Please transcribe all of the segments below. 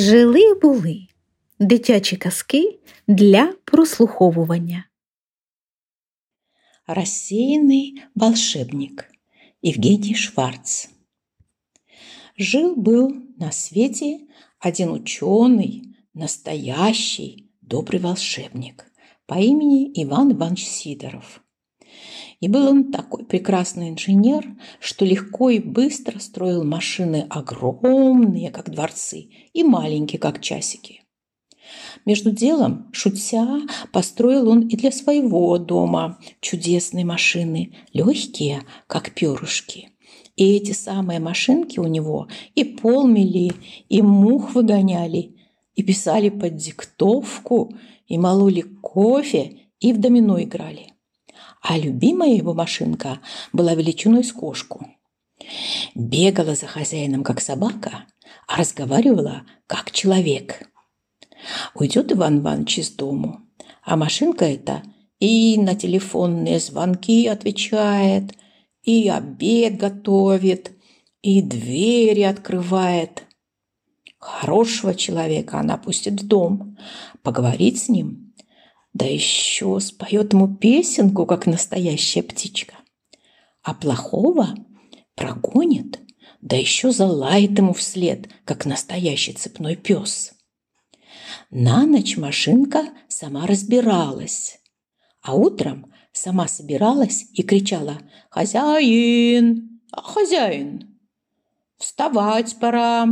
Жили-були. Дитячі казки для прослуховування. Рассеянный волшебник. Евгений Шварц. Жил-был на свете один ученый, настоящий, добрый волшебник по имени Иван Банч-Сидоров. И был он такой прекрасный инженер, что легко и быстро строил машины огромные, как дворцы, и маленькие, как часики. Между делом, шутя, построил он и для своего дома чудесные машины, легкие, как перышки. И эти самые машинки у него и пол мели, и мух выгоняли, и писали под диктовку, и мололи кофе, и в домино играли. А любимая его машинка была величиной с кошку. Бегала за хозяином, как собака, а разговаривала, как человек. Уйдет Иван Банч из дому, а машинка эта и на телефонные звонки отвечает, и обед готовит, и двери открывает. Хорошего человека она пустит в дом, поговорит с ним, да еще споет ему песенку, как настоящая птичка. А плохого прогонит, да еще залает ему вслед, как настоящий цепной пес. На ночь машинка сама разбиралась, а утром сама собиралась и кричала: «Хозяин! Хозяин! Вставать пора!»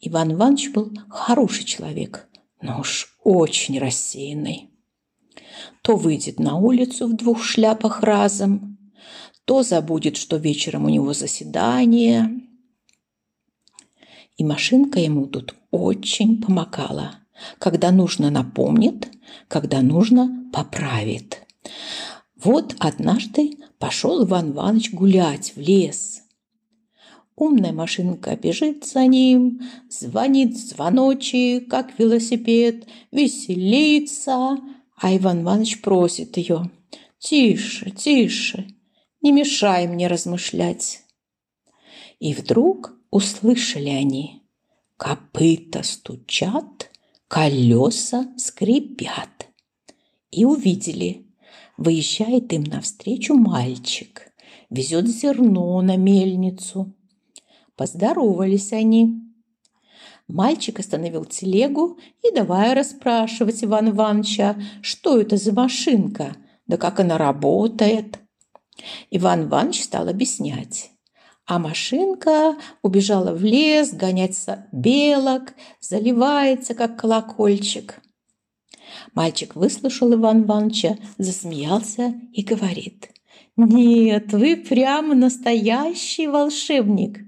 Иван Иванович был хороший человек, но уж очень рассеянный. То выйдет на улицу в двух шляпах разом, то забудет, что вечером у него заседание. И машинка ему тут очень помогала. Когда нужно, напомнит, когда нужно, поправит. Вот однажды пошел Иван Иваныч гулять в лес. Умная машинка бежит за ним, звонит звоночек, как велосипед, веселится. А Иван Иваныч просит ее: «Тише, тише, не мешай мне размышлять». И вдруг услышали они: копыта стучат, колеса скрипят. И увидели, выезжает им навстречу мальчик, везет зерно на мельницу. Поздоровались они. Мальчик остановил телегу и давай расспрашивать Ивана Ивановича, что это за машинка, да как она работает. Иван Иванович стал объяснять. А машинка убежала в лес гонять белок, заливается, как колокольчик. Мальчик выслушал Ивана Ивановича, засмеялся и говорит: «Нет, вы прямо настоящий волшебник».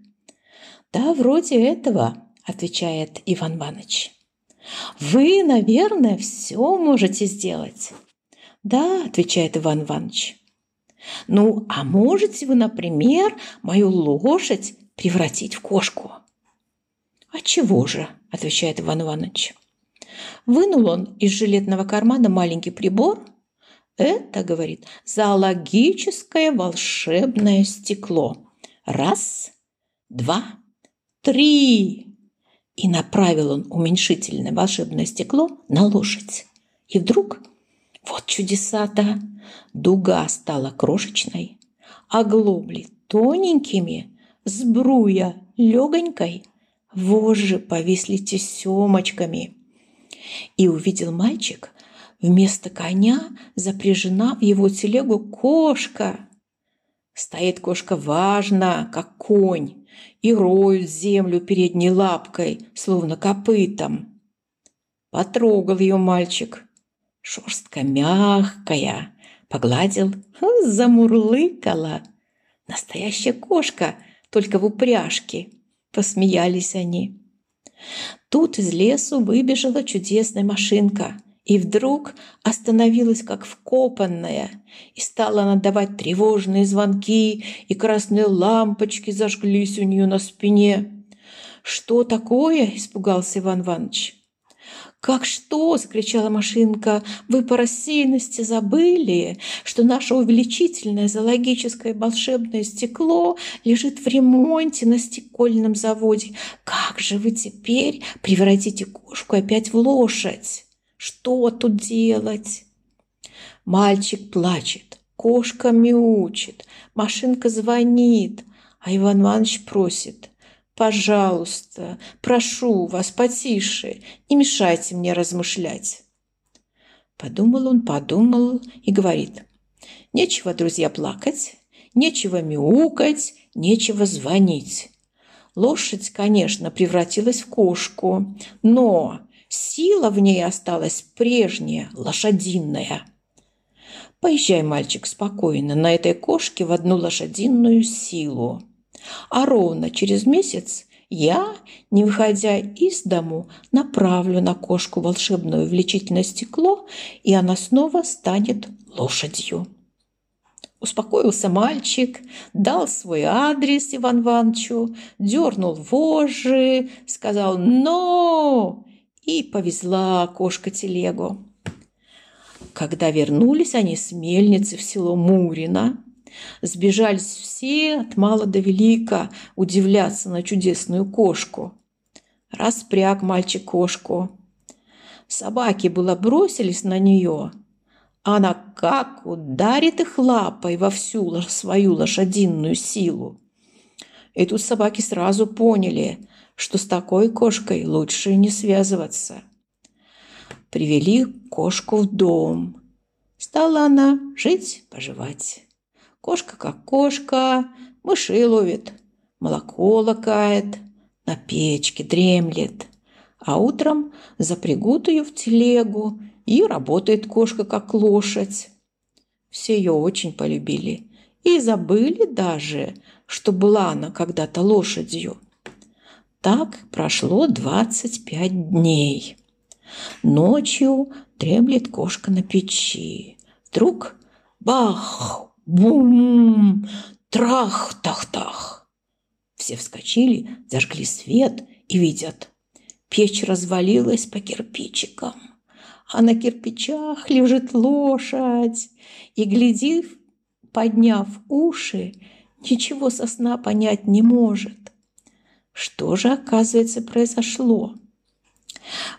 «Да, вроде этого», – отвечает Иван Баныч. «Вы, наверное, все можете сделать». «Да», – отвечает Иван Баныч. «Ну, а можете вы, например, мою лошадь превратить в кошку?» «А чего же?» – отвечает Иван Баныч. Вынул он из жилетного кармана маленький прибор. «Это, – говорит, – зоологическое волшебное стекло. Раз, два, три!» И направил он уменьшительное волшебное стекло на лошадь. И вдруг, вот чудеса-то, дуга стала крошечной, а глобли тоненькими, сбруя легонькой, вожжи повисли тесемочками. И увидел мальчик, вместо коня запряжена в его телегу кошка. Стоит кошка важно, как конь, и роет землю передней лапкой, словно копытом. Потрогал ее мальчик. Шерстка мягкая. Погладил, замурлыкала. Настоящая кошка, только в упряжке. Посмеялись они. Тут из лесу выбежала чудесная машинка. И вдруг остановилась, как вкопанная, и стала она давать тревожные звонки, и красные лампочки зажглись у нее на спине. «Что такое?» – испугался Иван Иванович. «Как что?» — закричала машинка. «Вы по рассеянности забыли, что наше увеличительное зоологическое волшебное стекло лежит в ремонте на стекольном заводе. Как же вы теперь превратите кошку опять в лошадь? Что тут делать?» Мальчик плачет, кошка мяучит, машинка звонит, а Иван Иванович просит: «Пожалуйста, прошу вас, потише, не мешайте мне размышлять». Подумал он, подумал и говорит: «Нечего, друзья, плакать, нечего мяукать, нечего звонить. Лошадь, конечно, превратилась в кошку, но сила в ней осталась прежняя, лошадиная. Поезжай, мальчик, спокойно на этой кошке в одну лошадиную силу. А ровно через месяц я, не выходя из дому, направлю на кошку волшебное увеличительное стекло, и она снова станет лошадью». Успокоился мальчик, дал свой адрес Иван Ивановичу, дернул вожжи, сказал «но!» и повезла кошка телегу. Когда вернулись они с мельницы в село Мурино, сбежались все от мала до велика удивляться на чудесную кошку. Распряг мальчик кошку. Собаки было бросились на нее, а она как ударит их лапой во всю свою лошадиную силу. И тут собаки сразу поняли, что с такой кошкой лучше не связываться. Привели кошку в дом. Стала она жить-поживать. Кошка как кошка, мышей ловит, молоко лакает, на печке дремлет. А утром запрягут ее в телегу, и работает кошка как лошадь. Все ее очень полюбили и забыли даже, что была она когда-то лошадью. Так прошло 25 дней. Ночью дремлет кошка на печи. Вдруг бах! Бум! Трах-тах-тах! Все вскочили, зажгли свет и видят. Печь развалилась по кирпичикам, а на кирпичах лежит лошадь. И, глядев, подняв уши, ничего со сна понять не может. Что же, оказывается, произошло?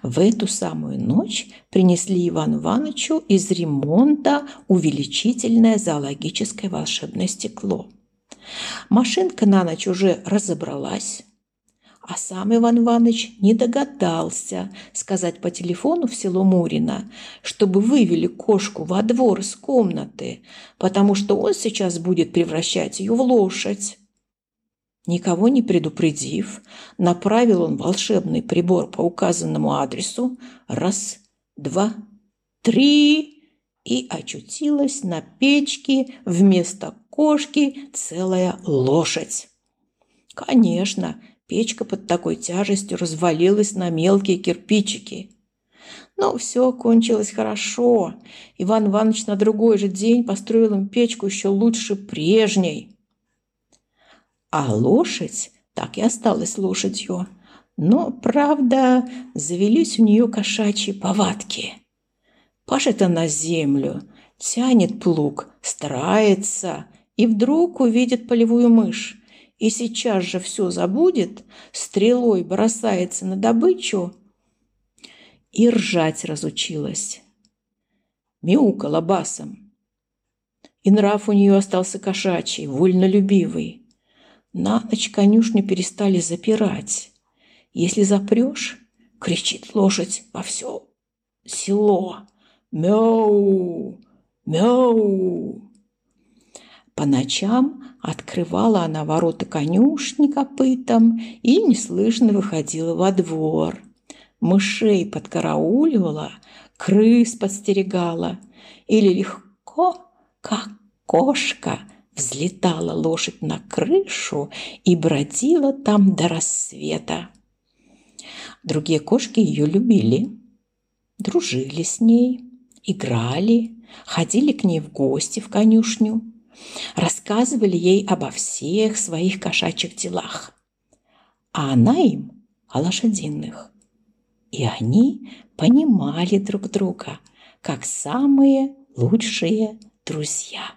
В эту самую ночь принесли Ивану Ивановичу из ремонта увеличительное зоологическое волшебное стекло. Машинка на ночь уже разобралась, а сам Иван Иванович не догадался сказать по телефону в село Мурино, чтобы вывели кошку во двор из комнаты, потому что он сейчас будет превращать ее в лошадь. Никого не предупредив, направил он волшебный прибор по указанному адресу. Раз, два, три, и очутилась на печке вместо кошки целая лошадь. Конечно, печка под такой тяжестью развалилась на мелкие кирпичики. Но все кончилось хорошо. Иван Иванович на другой же день построил им печку еще лучше прежней. А лошадь так и осталась лошадью. Но, правда, завелись у нее кошачьи повадки. Пашет она землю, тянет плуг, старается, и вдруг увидит полевую мышь. И сейчас же все забудет, стрелой бросается на добычу и ржать разучилась. Мяукала басом. И нрав у нее остался кошачий, вольнолюбивый. На ночь конюшню перестали запирать. Если запрешь, кричит лошадь во все село: «Мяу! Мяу!» По ночам открывала она ворота конюшни копытом и неслышно выходила во двор. Мышей подкарауливала, крыс подстерегала. Или легко, как кошка, взлетала лошадь на крышу и бродила там до рассвета. Другие кошки ее любили, дружили с ней, играли, ходили к ней в гости в конюшню, рассказывали ей обо всех своих кошачьих делах. А она им о лошадиных. И они понимали друг друга как самые лучшие друзья.